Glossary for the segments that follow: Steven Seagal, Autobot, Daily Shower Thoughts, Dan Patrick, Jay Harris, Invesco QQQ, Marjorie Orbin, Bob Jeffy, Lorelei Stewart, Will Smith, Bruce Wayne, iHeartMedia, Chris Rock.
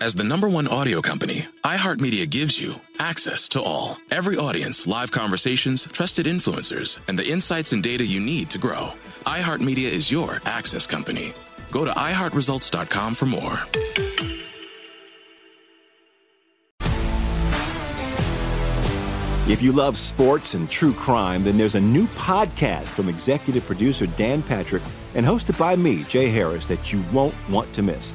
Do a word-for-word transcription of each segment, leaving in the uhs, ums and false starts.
As the number one audio company, iHeartMedia gives you access to all. Every audience, live conversations, trusted influencers, and the insights and data you need to grow. iHeartMedia is your access company. Go to i heart results dot com for more. If you love sports and true crime, then there's a new podcast from executive producer Dan Patrick and hosted by me, Jay Harris, that you won't want to miss.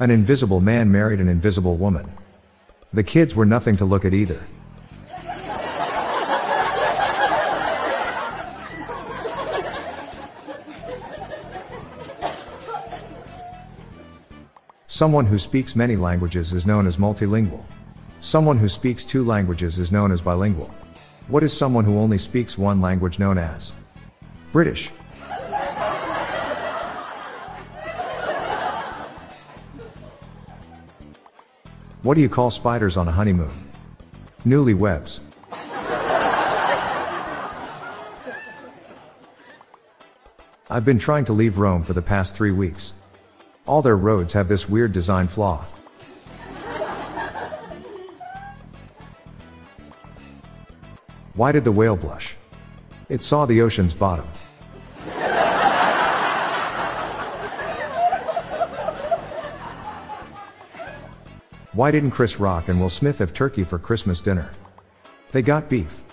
An invisible man married an invisible woman. The kids were nothing to look at either. Someone who speaks many languages is known as multilingual. Someone who speaks two languages is known as bilingual. What is someone who only speaks one language known as? British. What do you call spiders on a honeymoon? Newlyweds. I've been trying to leave Rome for the past three weeks. All their roads have this weird design flaw. Why did the whale blush? It saw the ocean's bottom. Why didn't Chris Rock and Will Smith have turkey for Christmas dinner? They got beef.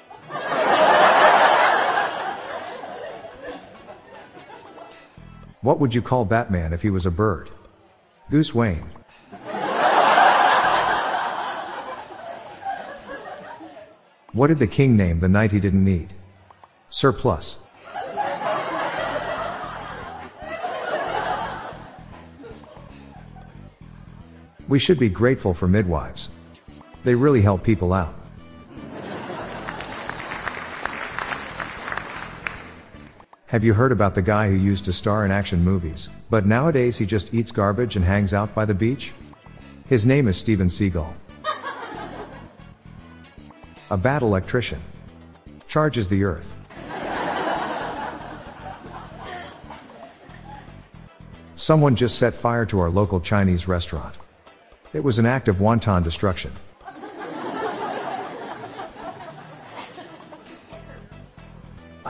What would you call Batman if he was a bird? Bruce Wayne. What did the king name the knight he didn't need? Surplus. We should be grateful for midwives. They really help people out. Have you heard about the guy who used to star in action movies, but nowadays he just eats garbage and hangs out by the beach? His name is Steven Seagal. A bad electrician charges the earth. Someone just set fire to our local Chinese restaurant. It was an act of wanton destruction. I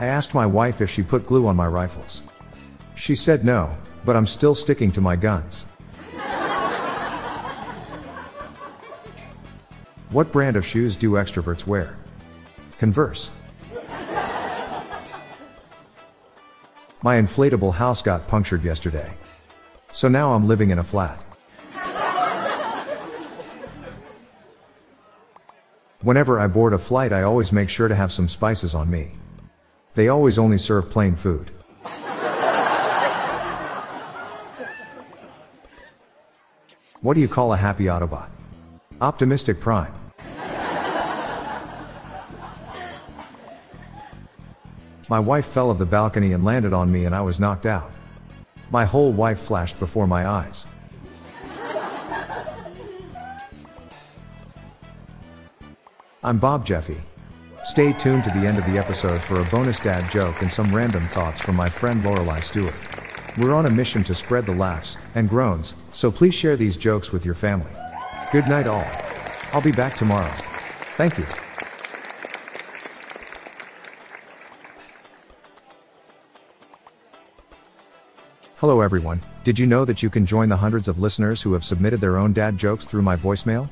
asked my wife if she put glue on my rifles. She said no, but I'm still sticking to my guns. What brand of shoes do extroverts wear? Converse. My inflatable house got punctured yesterday. So now I'm living in a flat. Whenever I board a flight, I always make sure to have some spices on me. They always only serve plain food. What do you call a happy Autobot? Optimistic Prime. My wife fell off the balcony and landed on me and I was knocked out. My whole wife flashed before my eyes. I'm Bob Jeffy. Stay tuned to the end of the episode for a bonus dad joke and some random thoughts from my friend Lorelei Stewart. We're on a mission to spread the laughs and groans, so please share these jokes with your family. Good night all. I'll be back tomorrow. Thank you. Hello everyone. Did you know that you can join the hundreds of listeners who have submitted their own dad jokes through my voicemail?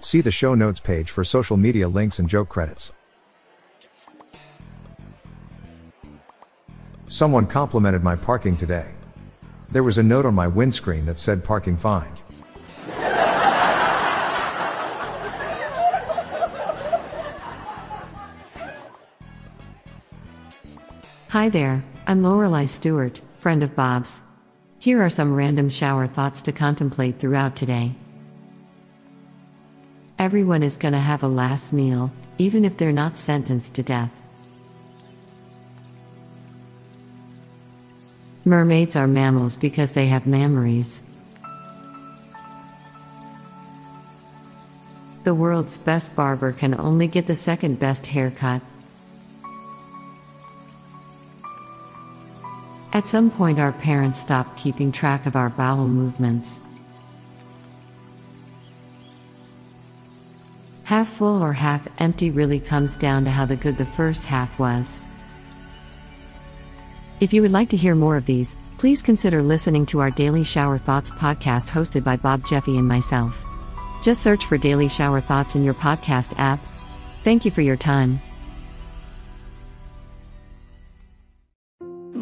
See the show notes page for social media links and joke credits. Someone complimented my parking today. There was a note on my windscreen that said parking fine. Hi there, I'm Lorelei Stewart, friend of Bob's. Here are some random shower thoughts to contemplate throughout today. Everyone is gonna have a last meal, even if they're not sentenced to death. Mermaids are mammals because they have mammaries. The world's best barber can only get the second best haircut. At some point our parents stop keeping track of our bowel movements. Half full or half empty really comes down to how good the first half was. If you would like to hear more of these, please consider listening to our Daily Shower Thoughts podcast hosted by Bob Jeffy and myself. Just search for Daily Shower Thoughts in your podcast app. Thank you for your time.